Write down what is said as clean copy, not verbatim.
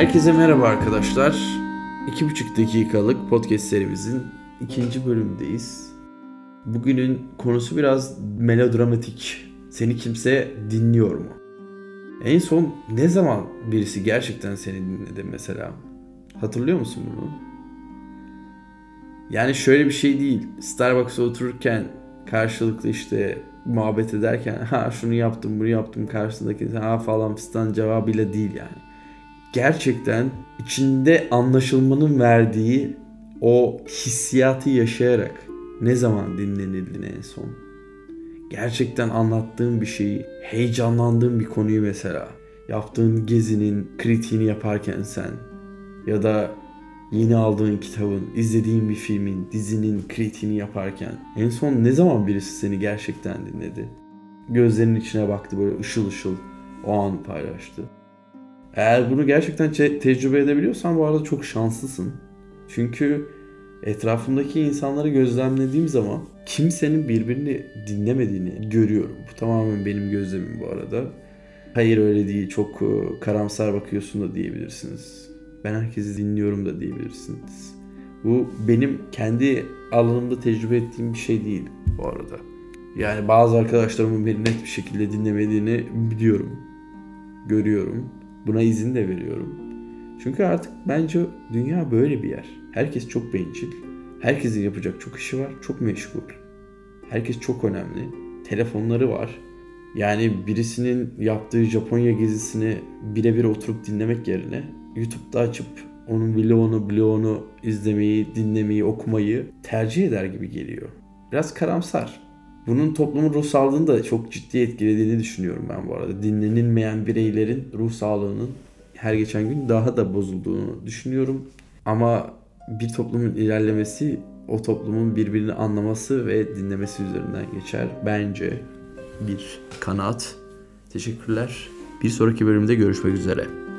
Herkese merhaba arkadaşlar. 2,5 dakikalık podcast serimizin 2. bölümündeyiz. Bugünün konusu biraz melodramatik. Seni kimse dinliyor mu? En son ne zaman birisi gerçekten seni dinledi mesela? Hatırlıyor musun bunu? Yani şöyle bir şey değil. Starbucks'a otururken karşılıklı işte muhabbet ederken ha şunu yaptım bunu yaptım karşısındaki ha falan fistan cevabıyla değil yani. Gerçekten içinde anlaşılmanın verdiği o hissiyatı yaşayarak ne zaman dinlenildin en son? Gerçekten anlattığın bir şeyi, heyecanlandığın bir konuyu mesela, yaptığın gezinin kritiğini yaparken sen ya da yeni aldığın kitabın, izlediğin bir filmin, dizinin kritiğini yaparken en son ne zaman birisi seni gerçekten dinledi? Gözlerinin içine baktı böyle ışıl ışıl o anı paylaştı. Eğer bunu gerçekten tecrübe edebiliyorsan bu arada çok şanslısın. Çünkü etrafımdaki insanları gözlemlediğim zaman kimsenin birbirini dinlemediğini görüyorum. Bu tamamen benim gözlemim bu arada. Hayır öyle değil, çok karamsar bakıyorsun da diyebilirsiniz. Ben herkesi dinliyorum da diyebilirsiniz. Bu benim kendi alanımda tecrübe ettiğim bir şey değil bu arada. Yani bazı arkadaşlarımın beni net bir şekilde dinlemediğini biliyorum, görüyorum. Buna izin de veriyorum. Çünkü artık bence dünya böyle bir yer. Herkes çok bencil. Herkesin yapacak çok işi var. Çok meşgul. Herkes çok önemli. Telefonları var. Yani birisinin yaptığı Japonya gezisini birebir oturup dinlemek yerine YouTube'da açıp onun vlogunu izlemeyi, dinlemeyi, okumayı tercih eder gibi geliyor. Biraz karamsar. Bunun toplumun ruh sağlığını da çok ciddi etkilediğini düşünüyorum ben bu arada. Dinlenilmeyen bireylerin ruh sağlığının her geçen gün daha da bozulduğunu düşünüyorum. Ama bir toplumun ilerlemesi o toplumun birbirini anlaması ve dinlemesi üzerinden geçer. Bence bir kanaat. Teşekkürler. Bir sonraki bölümde görüşmek üzere.